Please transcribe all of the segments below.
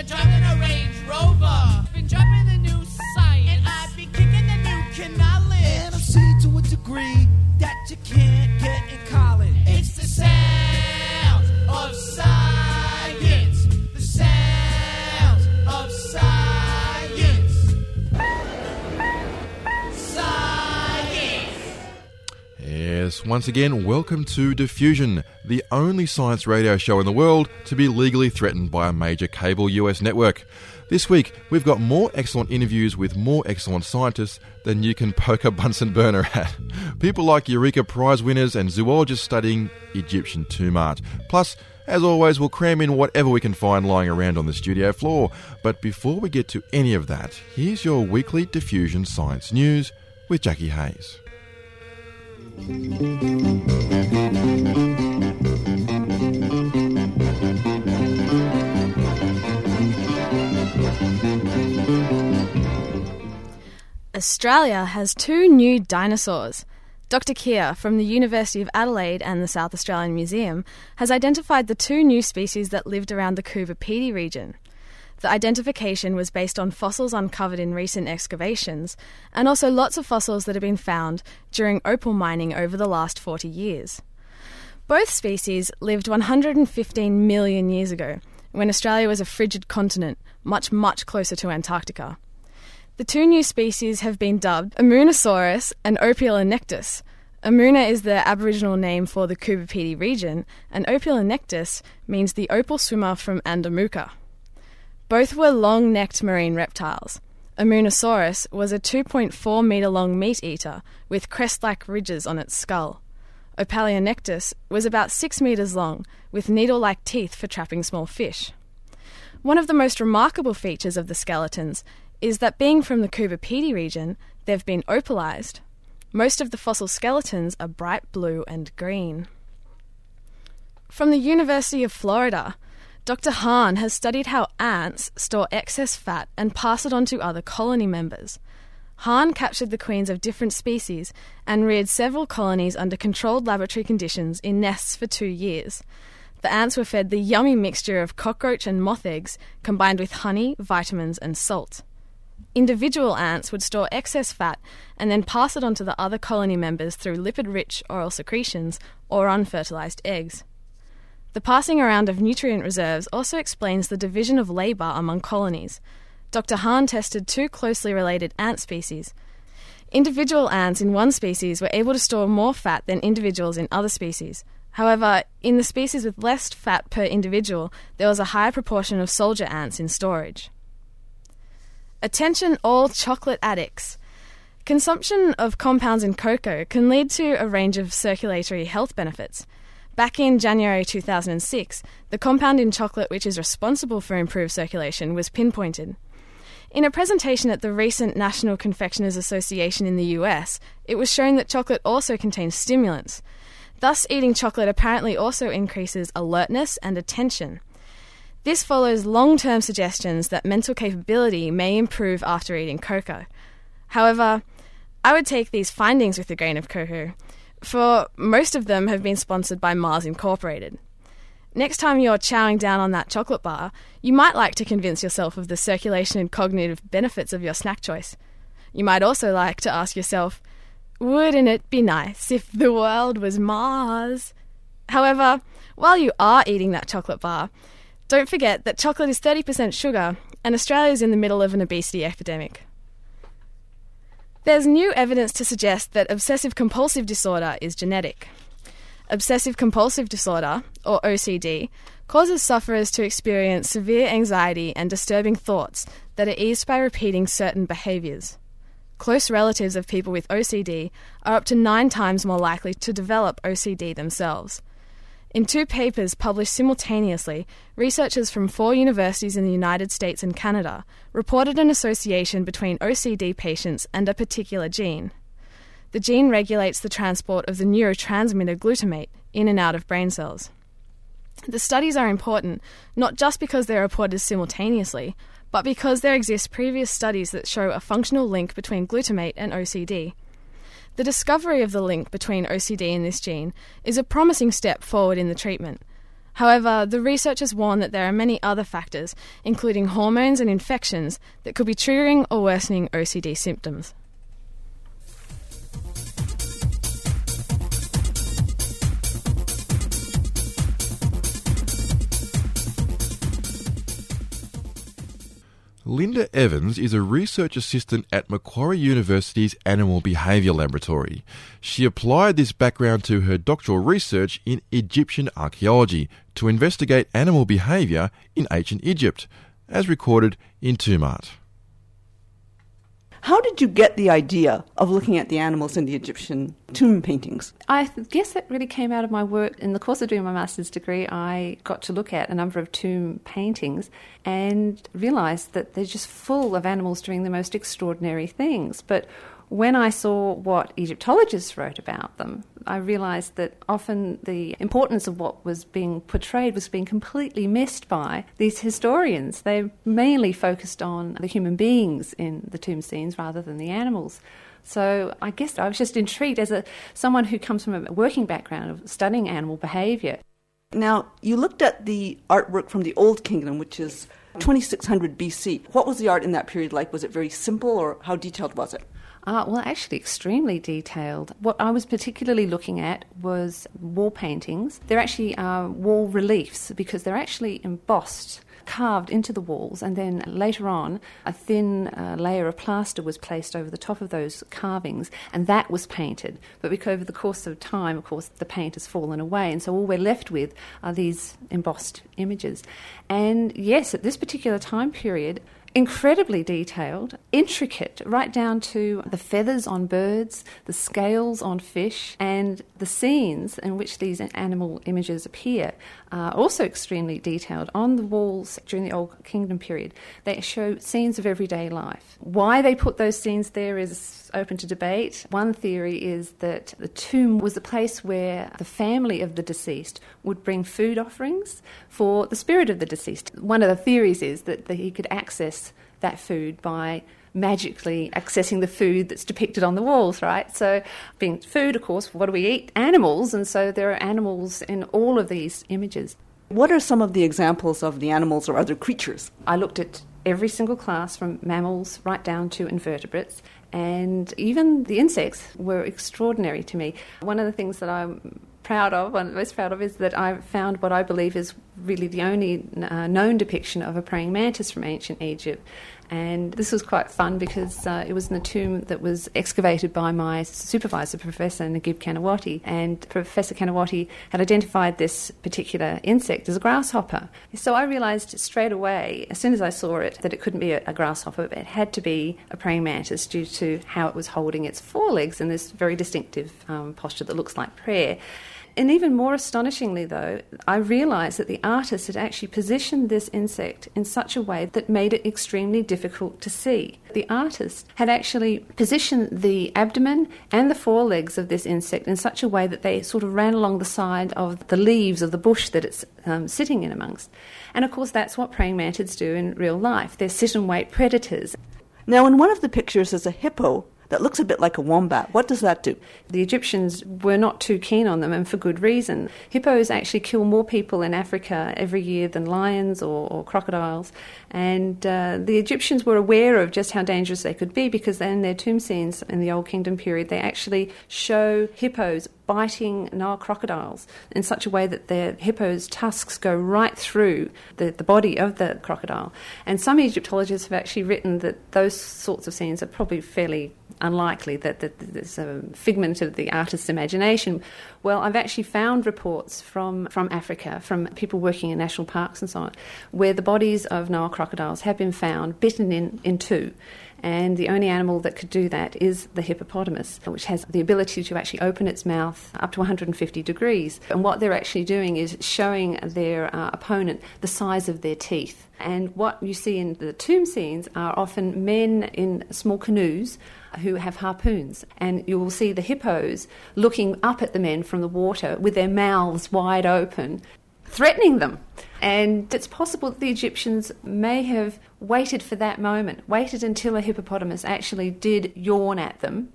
been driving a Range Rover. Been dropping the new science. And I've been kicking the new knowledge. And I've seen to a degree that you can't get in college. It's the sound of science. The sound of science. Science. Yes, once again, welcome to Diffusion, the only science radio show in the world to be legally threatened by a major cable US network. This week, we've got more excellent interviews with more excellent scientists than you can poke a Bunsen burner at. People like Eureka Prize winners and zoologists studying Egyptian tomb art. Plus, as always, we'll cram in whatever we can find lying around on the studio floor. But before we get to any of that, here's your weekly Diffusion Science News with Jackie Hayes. Australia has two new dinosaurs. Dr. Keir from the University of Adelaide and the South Australian Museum has identified the two new species that lived around the Coober Pedy region. The identification was based on fossils uncovered in recent excavations and also lots of fossils that have been found during opal mining over the last 40 years. Both species lived 115 million years ago, when Australia was a frigid continent, much, much closer to Antarctica. The two new species have been dubbed Amunasaurus and Opalionectes. Amuna is the Aboriginal name for the Coober Pedy region, and Opalionectes means the opal swimmer from Andamooka. Both were long-necked marine reptiles. Amunasaurus was a 2.4-metre-long meat-eater with crest-like ridges on its skull. Opalionectes was about 6 metres long, with needle-like teeth for trapping small fish. One of the most remarkable features of the skeletons is that being from the Coober Pedy region, they've been opalized. Most of the fossil skeletons are bright blue and green. From the University of Florida, Dr. Hahn has studied how ants store excess fat and pass it on to other colony members. Hahn captured the queens of different species and reared several colonies under controlled laboratory conditions in nests for 2 years. The ants were fed the yummy mixture of cockroach and moth eggs combined with honey, vitamins and salt. Individual ants would store excess fat and then pass it on to the other colony members through lipid-rich oral secretions or unfertilized eggs. The passing around of nutrient reserves also explains the division of labour among colonies. Dr. Hahn tested two closely related ant species. Individual ants in one species were able to store more fat than individuals in other species. However, in the species with less fat per individual, there was a higher proportion of soldier ants in storage. Attention all chocolate addicts. Consumption of compounds in cocoa can lead to a range of circulatory health benefits. Back in January 2006, the compound in chocolate which is responsible for improved circulation was pinpointed. In a presentation at the recent National Confectioners Association in the US, it was shown that chocolate also contains stimulants. Thus, eating chocolate apparently also increases alertness and attention. This follows long-term suggestions that mental capability may improve after eating cocoa. However, I would take these findings with a grain of cocoa, for most of them have been sponsored by Mars Incorporated. Next time you're chowing down on that chocolate bar, you might like to convince yourself of the circulation and cognitive benefits of your snack choice. You might also like to ask yourself, wouldn't it be nice if the world was Mars? However, while you are eating that chocolate bar, don't forget that chocolate is 30% sugar and Australia is in the middle of an obesity epidemic. There's new evidence to suggest that obsessive-compulsive disorder is genetic. Obsessive-compulsive disorder, or OCD, causes sufferers to experience severe anxiety and disturbing thoughts that are eased by repeating certain behaviours. Close relatives of people with OCD are up to 9 times more likely to develop OCD themselves. In 2 papers published simultaneously, researchers from 4 universities in the United States and Canada reported an association between OCD patients and a particular gene. The gene regulates the transport of the neurotransmitter glutamate in and out of brain cells. The studies are important not just because they are reported simultaneously, but because there exist previous studies that show a functional link between glutamate and OCD. The discovery of the link between OCD and this gene is a promising step forward in the treatment. However, the researchers warn that there are many other factors, including hormones and infections, that could be triggering or worsening OCD symptoms. Linda Evans is a research assistant at Macquarie University's Animal Behaviour Laboratory. She applied this background to her doctoral research in Egyptian archaeology to investigate animal behaviour in ancient Egypt, as recorded in Tumart. How did you get the idea of looking at the animals in the Egyptian tomb paintings? I guess that really came out of my work. In the course of doing my master's degree, I got to look at a number of tomb paintings and realised that they're just full of animals doing the most extraordinary things. But when I saw what Egyptologists wrote about them, I realised that often the importance of what was being portrayed was being completely missed by these historians. They mainly focused on the human beings in the tomb scenes rather than the animals. So I guess I was just intrigued as someone who comes from a working background of studying animal behaviour. Now, you looked at the artwork from the Old Kingdom, which is 2600 BC. What was the art in that period like? Was it very simple, or how detailed was it? Well, actually extremely detailed. What I was particularly looking at was wall paintings. They're actually wall reliefs because they're actually embossed, carved into the walls, and then later on a thin layer of plaster was placed over the top of those carvings, and that was painted. But because over the course of time, of course, the paint has fallen away, and so all we're left with are these embossed images. And yes, at this particular time period, incredibly detailed, intricate, right down to the feathers on birds, the scales on fish, and the scenes in which these animal images appear are also extremely detailed. On the walls during the Old Kingdom period, they show scenes of everyday life. Why they put those scenes there is open to debate. One theory is that the tomb was the place where the family of the deceased would bring food offerings for the spirit of the deceased. One of the theories is that he could access that food by magically accessing the food that's depicted on the walls, right? So being food, of course, what do we eat? Animals, and so there are animals in all of these images. What are some of the examples of the animals or other creatures? I looked at every single class from mammals right down to invertebrates, and even the insects were extraordinary to me. One of the things that I'm most proud of is that I found what I believe is really the only known depiction of a praying mantis from ancient Egypt. And this was quite fun because it was in a tomb that was excavated by my supervisor, Professor Naguib Kanawati. And Professor Kanawati had identified this particular insect as a grasshopper. So I realised straight away, as soon as I saw it, that it couldn't be a grasshopper, but it had to be a praying mantis due to how it was holding its forelegs in this very distinctive posture that looks like prayer. And even more astonishingly, though, I realised that the artist had actually positioned this insect in such a way that made it extremely difficult to see. The artist had actually positioned the abdomen and the forelegs of this insect in such a way that they sort of ran along the side of the leaves of the bush that it's sitting in amongst. And, of course, that's what praying mantids do in real life. They're sit-and-wait predators. Now, in one of the pictures is a hippo that looks a bit like a wombat. What does that do? The Egyptians were not too keen on them, and for good reason. Hippos actually kill more people in Africa every year than lions or crocodiles, and the Egyptians were aware of just how dangerous they could be because in their tomb scenes in the Old Kingdom period, they actually show hippos biting Nile crocodiles in such a way that their hippo's tusks go right through the body of the crocodile. And some Egyptologists have actually written that those sorts of scenes are probably fairly unlikely, that there's a figment of the artist's imagination. Well, I've actually found reports from Africa, from people working in national parks and so on, where the bodies of Nile crocodiles have been found bitten in two. And the only animal that could do that is the hippopotamus, which has the ability to actually open its mouth up to 150 degrees. And what they're actually doing is showing their opponent the size of their teeth. And what you see in the tomb scenes are often men in small canoes who have harpoons. And you will see the hippos looking up at the men from the water with their mouths wide open, threatening them. And it's possible that the Egyptians may have waited for that moment, waited until a hippopotamus actually did yawn at them,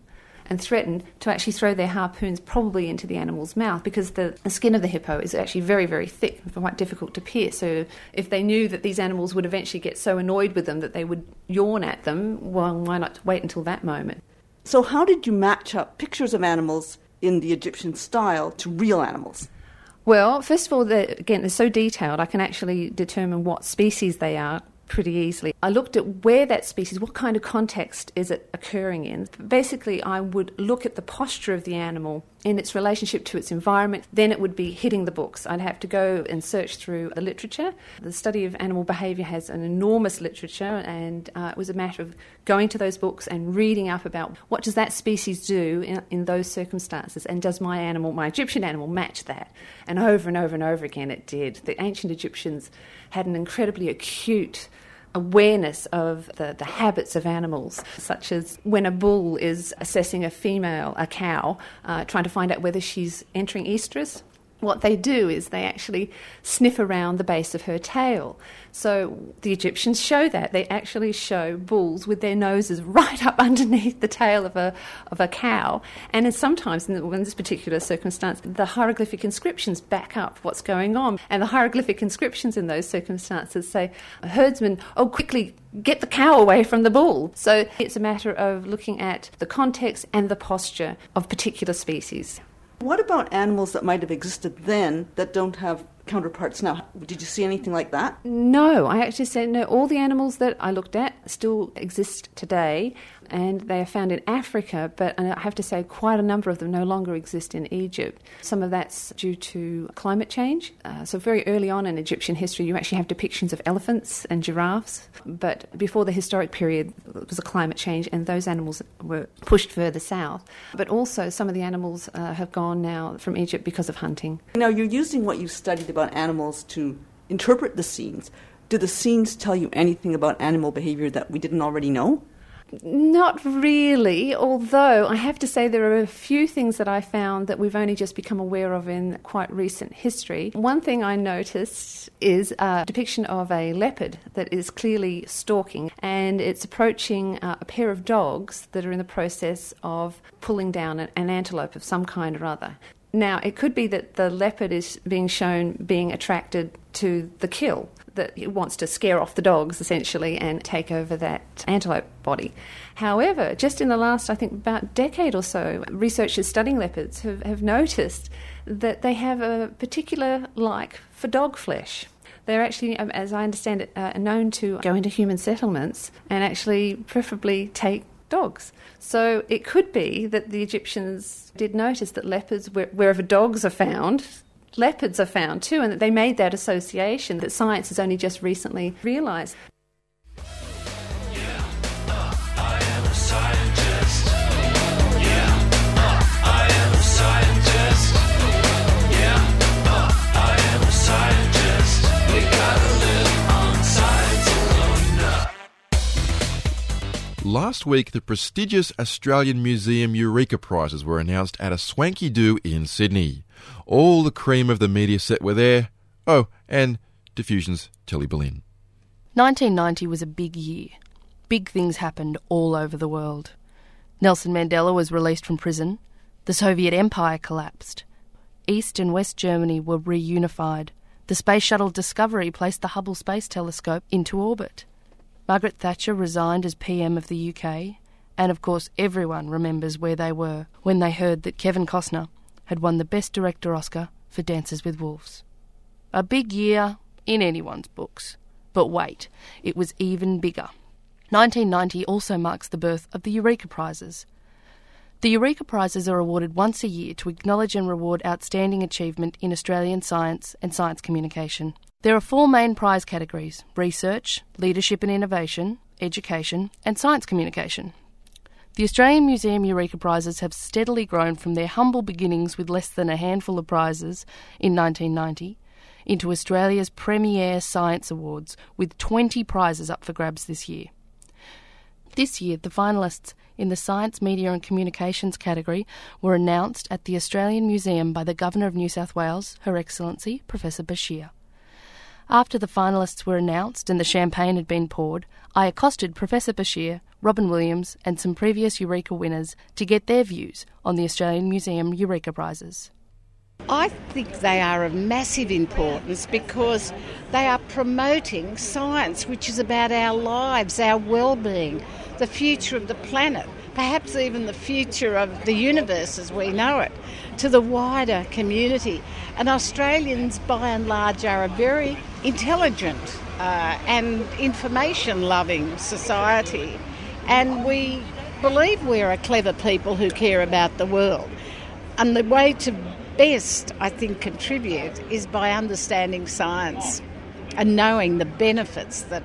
and threatened to actually throw their harpoons probably into the animal's mouth, because the skin of the hippo is actually very, very thick and quite difficult to pierce. So if they knew that these animals would eventually get so annoyed with them that they would yawn at them, well, why not wait until that moment? So how did you match up pictures of animals in the Egyptian style to real animals? Well, first of all, again, they're so detailed, I can actually determine what species they are pretty easily. I looked at where that species, what kind of context is it occurring in. Basically, I would look at the posture of the animal in its relationship to its environment. Then it would be hitting the books. I'd have to go and search through the literature. The study of animal behaviour has an enormous literature, and it was a matter of going to those books and reading up about what does that species do in those circumstances, and does my animal, my Egyptian animal, match that? And over and over and over again it did. The ancient Egyptians had an incredibly acute awareness of the habits of animals, such as when a bull is assessing a cow, trying to find out whether she's entering estrus. What they do is they actually sniff around the base of her tail. So the Egyptians show that. They actually show bulls with their noses right up underneath the tail of a cow. And sometimes, in this particular circumstance, the hieroglyphic inscriptions back up what's going on. And the hieroglyphic inscriptions in those circumstances say, herdsman, oh, quickly, get the cow away from the bull. So it's a matter of looking at the context and the posture of particular species. What about animals that might have existed then that don't have counterparts now? Did you see anything like that? No, I actually said no. All the animals that I looked at still exist today, and they are found in Africa, but I have to say quite a number of them no longer exist in Egypt. Some of that's due to climate change. So very early on in Egyptian history, you actually have depictions of elephants and giraffes, but before the historic period, it was a climate change, and those animals were pushed further south. But also some of the animals have gone now from Egypt because of hunting. Now, you're using what you studied about animals to interpret the scenes. Do the scenes tell you anything about animal behavior that we didn't already know? Not really, although I have to say there are a few things that I found that we've only just become aware of in quite recent history. One thing I noticed is a depiction of a leopard that is clearly stalking, and it's approaching a pair of dogs that are in the process of pulling down an antelope of some kind or other. Now, it could be that the leopard is being shown being attracted to the kill, that it wants to scare off the dogs, essentially, and take over that antelope body. However, just in the last, I think, about decade or so, researchers studying leopards have noticed that they have a particular like for dog flesh. They're actually, as I understand it, known to go into human settlements and actually preferably take dogs. So it could be that the Egyptians did notice that leopards, wherever dogs are found, leopards are found too, and that they made that association that science has only just recently realised. Last week, the prestigious Australian Museum Eureka Prizes were announced at a swanky do in Sydney. All the cream of the media set were there. Oh, and Diffusion's Tilly Berlin. 1990 was a big year. Big things happened all over the world. Nelson Mandela was released from prison. The Soviet Empire collapsed. East and West Germany were reunified. The space shuttle Discovery placed the Hubble Space Telescope into orbit. Margaret Thatcher resigned as PM of the UK, and of course everyone remembers where they were when they heard that Kevin Costner had won the Best Director Oscar for Dances with Wolves. A big year in anyone's books. But wait, it was even bigger. 1990 also marks the birth of the Eureka Prizes. The Eureka Prizes are awarded once a year to acknowledge and reward outstanding achievement in Australian science and science communication. There are four main prize categories: research, leadership and innovation, education, and science communication. The Australian Museum Eureka Prizes have steadily grown from their humble beginnings with less than a handful of prizes in 1990 into Australia's premier science awards, with 20 prizes up for grabs this year. This year, the finalists in the Science, Media and Communications category were announced at the Australian Museum by the Governor of New South Wales, Her Excellency Professor Bashir. After the finalists were announced and the champagne had been poured, I accosted Professor Bashir, Robin Williams and some previous Eureka winners to get their views on the Australian Museum Eureka Prizes. I think they are of massive importance because they are promoting science, which is about our lives, our well-being, the future of the planet, perhaps even the future of the universe as we know it, to the wider community. And Australians, by and large, are a very intelligent and information-loving society. And we believe we're a clever people who care about the world. And the way to best, I think, contribute is by understanding science and knowing the benefits that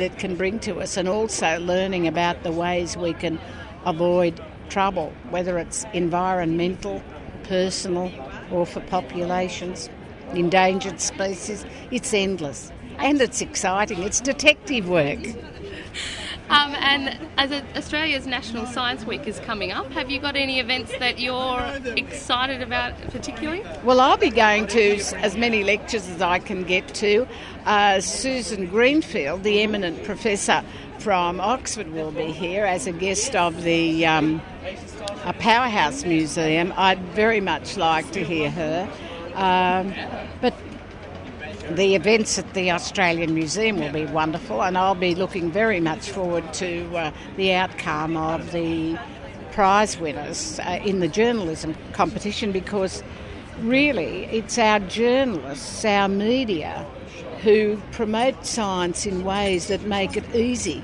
it can bring to us, and also learning about the ways we can avoid trouble, whether it's environmental, personal, or for populations, endangered species. It's endless and it's exciting. It's detective work. And as Australia's National Science Week is coming up, have you got any events that you're excited about particularly? Well, I'll be going to as many lectures as I can get to. Susan Greenfield, the eminent professor from Oxford, will be here as a guest of the Powerhouse Museum. I'd very much like to hear her. But the events at the Australian Museum will be wonderful, and I'll be looking very much forward to the outcome of the prize winners in the journalism competition, because really it's our journalists, our media, who promote science in ways that make it easier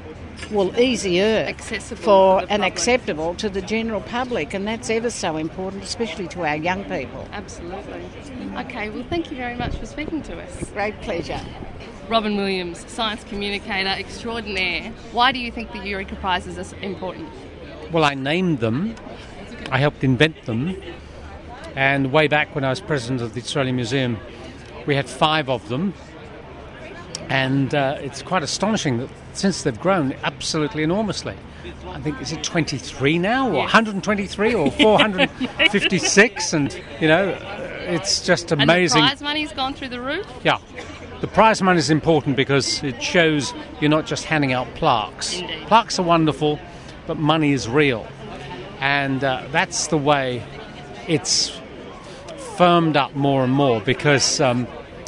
for and acceptable to the general public, and that's ever so important, especially to our young people. Absolutely. Okay, well, thank you very much for speaking to us. Great pleasure. Robin Williams, science communicator extraordinaire. Why do you think the Eureka Prizes are important? Well, I named them. I helped invent them. And way back when I was president of the Australian Museum, we had 5 of them. And it's quite astonishing that since they've grown absolutely enormously. I think, is it 23 now, or 123, or 456? And, you know, it's just amazing. And the prize money's gone through the roof? Yeah. The prize money is important because it shows you're not just handing out plaques. Indeed. Plaques are wonderful, but money is real. And that's the way it's firmed up more and more, because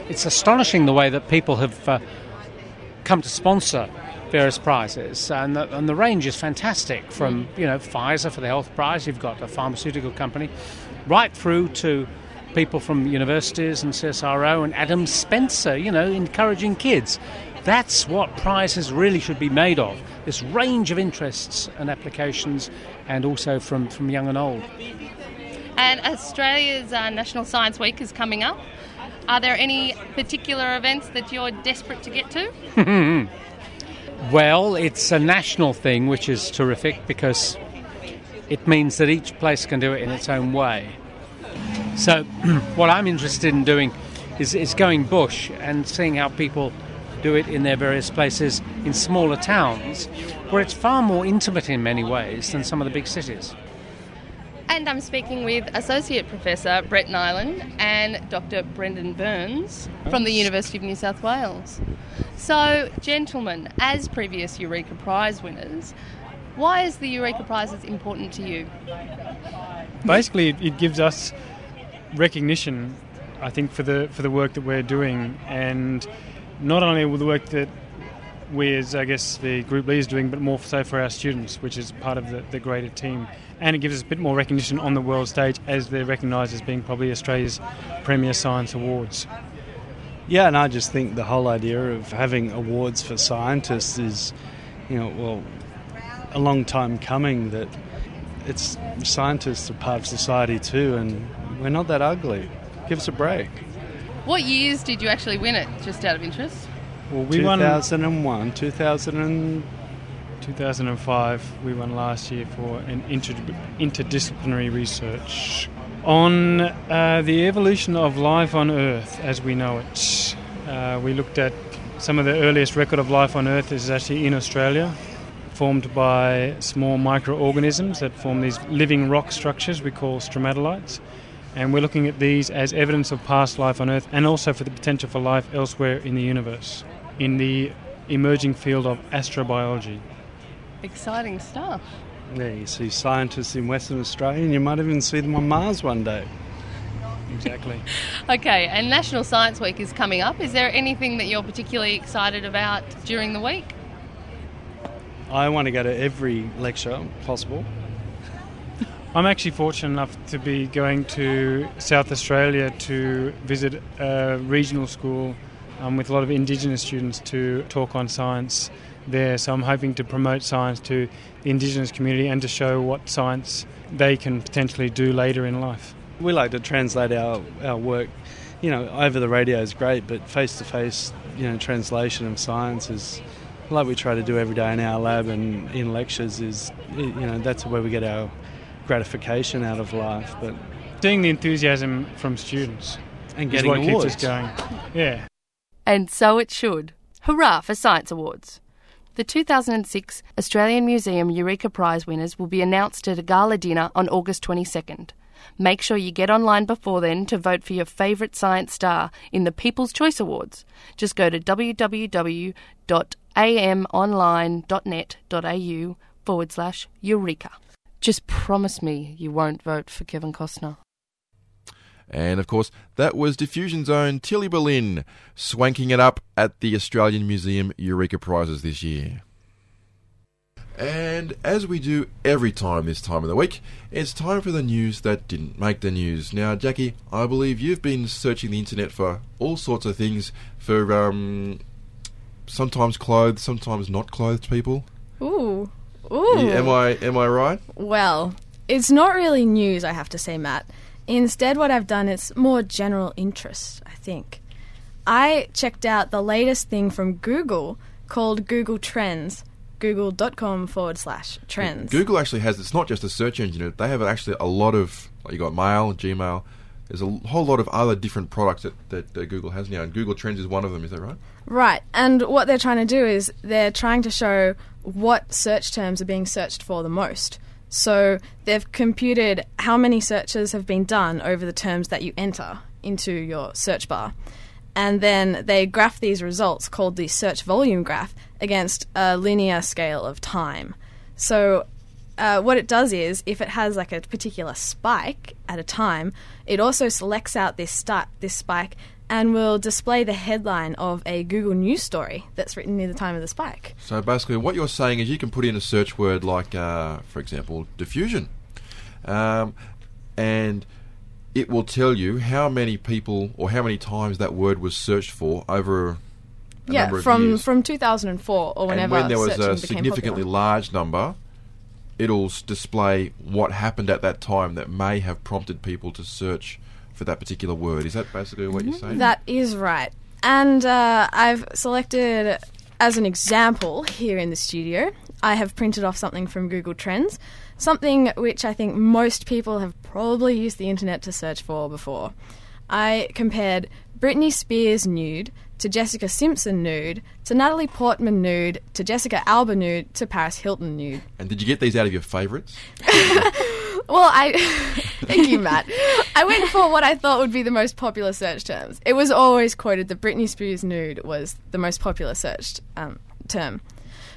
it's astonishing the way that people have come to sponsor various prizes, and the range is fantastic. From, you know, Pfizer for the health prize, you've got a pharmaceutical company, right through to people from universities and CSIRO and Adam Spencer, you know, encouraging kids. That's what prizes really should be made of, this range of interests and applications, and also from young and old. And Australia's National Science Week is coming up. Are there any particular events that you're desperate to get to? Well, it's a national thing, which is terrific, because it means that each place can do it in its own way. So what I'm interested in doing is going bush and seeing how people do it in their various places in smaller towns, where it's far more intimate in many ways than some of the big cities. And I'm speaking with Associate Professor Brett Nyland and Dr. Brendan Burns from the University of New South Wales. So, gentlemen, as previous Eureka Prize winners, why is the Eureka Prize important to you? Basically, it gives us recognition, I think, for the work that we're doing. And not only with the work that we as, I guess, the group leaders doing, but more so for our students, which is part of the greater team. And it gives us a bit more recognition on the world stage, as they're recognised as being probably Australia's premier science awards. Yeah, and I just think the whole idea of having awards for scientists is, you know, well, a long time coming, that it's scientists are part of society too, and we're not that ugly. Give us a break. What years did you actually win it, just out of interest? Well, we 2001, won 2005. We won last year for an interdisciplinary research on the evolution of life on Earth as we know it. We looked at some of the earliest record of life on Earth is actually in Australia, formed by small microorganisms that form these living rock structures we call stromatolites. and we're looking at these as evidence of past life on Earth and also for the potential for life elsewhere in the universe, in the emerging field of astrobiology. Exciting stuff. Yeah, you see scientists in Western Australia and you might even see them on Mars one day. Exactly. Okay, and National Science Week is coming up. Is there anything that you're particularly excited about during the week? I want to go to every lecture possible. I'm actually fortunate enough to be going to South Australia to visit a regional school with a lot of Indigenous students to talk on science there. So I'm hoping to promote science to the Indigenous community and to show what science they can potentially do later in life. We like to translate our work. You know, over the radio is great, but face-to-face, you know, translation of science is, like we try to do every day in our lab and in lectures, is, you know, that's where we get our gratification out of life. But seeing the enthusiasm from students and getting is what awards keeps us going. Yeah. And so it should. Hurrah for Science Awards. The 2006 Australian Museum Eureka Prize winners will be announced at a gala dinner on August 22nd. Make sure you get online before then to vote for your favourite science star in the People's Choice Awards. Just go to www.amonline.net.au/Eureka. Just promise me you won't vote for Kevin Costner. And, of course, that was Diffusion's own Tilly Berlin swanking it up at the Australian Museum Eureka Prizes this year. And as we do every time this time of the week, it's time for the news that didn't make the news. Now, Jackie, I believe you've been searching the internet for all sorts of things, for sometimes clothed, sometimes not clothed people. Ooh. Ooh. Yeah, am I right? Well, it's not really news, I have to say, Matt. Instead, what I've done is more general interest, I think. I checked out the latest thing from Google called Google Trends, google.com/trends. Google actually has, it's not just a search engine, they have actually a lot of, you got Mail, Gmail, there's a whole lot of other different products that Google has now, and Google Trends is one of them, is that right? Right, and what they're trying to do is they're trying to show what search terms are being searched for the most. So they've computed how many searches have been done over the terms that you enter into your search bar. And then they graph these results, called the search volume graph, against a linear scale of time. So what it does is, if it has like a particular spike at a time, it also selects out this spike and will display the headline of a Google News story that's written near the time of the spike. So basically what you're saying is you can put in a search word like, for example, diffusion, and it will tell you how many people or how many times that word was searched for over a number of years. Yeah, from 2004 or whenever. And when there was a significantly large number, it'll display what happened at that time that may have prompted people to search for that particular word. Is that basically what you're saying? That is right. And I've selected, as an example here in the studio, I have printed off something from Google Trends, something which I think most people have probably used the internet to search for before. I compared Britney Spears nude to Jessica Simpson nude to Natalie Portman nude to Jessica Alba nude to Paris Hilton nude. And did you get these out of your favourites? Well, thank you, Matt. I went for what I thought would be the most popular search terms. It was always quoted that Britney Spears nude was the most popular searched term.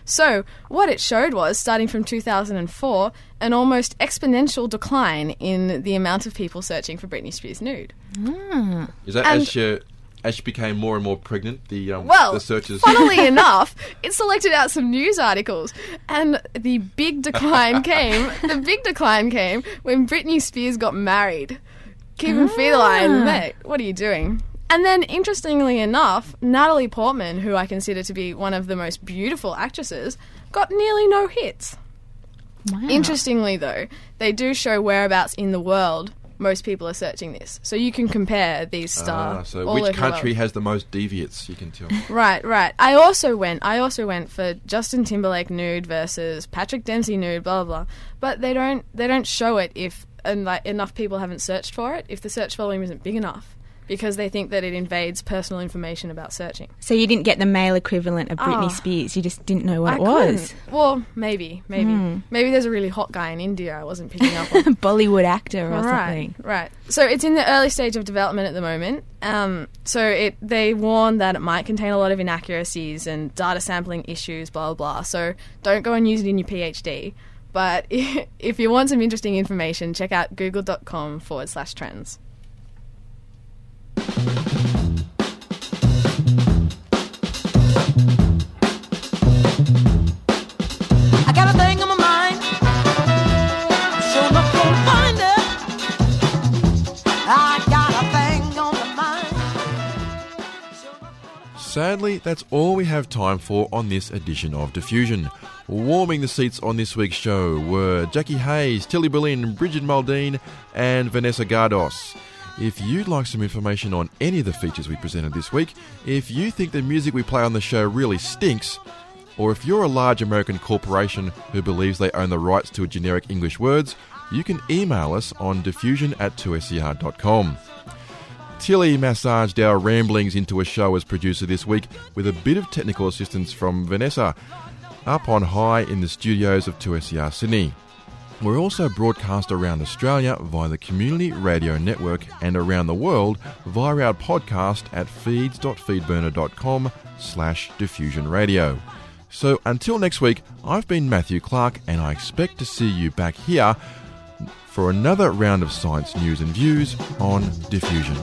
So what it showed was, starting from 2004, an almost exponential decline in the amount of people searching for Britney Spears nude. Mm. Is that as she became more and more pregnant, the searches? Funnily enough, it selected out some news articles, and the big decline came. The big decline came when Britney Spears got married. Keeping feline, mate, what are you doing? And then, interestingly enough, Natalie Portman, who I consider to be one of the most beautiful actresses, got nearly no hits. Wow. Interestingly, though, they do show whereabouts in the world most people are searching this. So you can compare these stars. So which country has the most deviants, you can tell. Right. I also went for Justin Timberlake nude versus Patrick Dempsey nude, blah, blah, blah. But they don't show it if enough people haven't searched for it, if the search volume isn't big enough. because they think that it invades personal information about searching. So you didn't get the male equivalent of Britney Spears, you just didn't know what it was? Well, maybe. Maybe there's a really hot guy in India I wasn't picking up on. Bollywood actor or something. Right. So it's in the early stage of development at the moment. So they warn that it might contain a lot of inaccuracies and data sampling issues, blah, blah, blah. So don't go and use it in your PhD. But if you want some interesting information, check out google.com/trends. I got a thing on my mind, so I'm not gonna find it. I got a thing on my mind. Sadly, that's all we have time for on this edition of Diffusion. Warming the seats on this week's show were Jackie Hayes, Tilly Berlin, Bridget Muldeen, and Vanessa Gardos. If you'd like some information on any of the features we presented this week, if you think the music we play on the show really stinks, or if you're a large American corporation who believes they own the rights to generic English words, you can email us on diffusion@2scr.com. Tilly massaged our ramblings into a show as producer this week with a bit of technical assistance from Vanessa, up on high in the studios of 2SCR Sydney. We're also broadcast around Australia via the Community Radio Network and around the world via our podcast at feeds.feedburner.com/diffusionradio. So until next week, I've been Matthew Clark, and I expect to see you back here for another round of science news and views on Diffusion.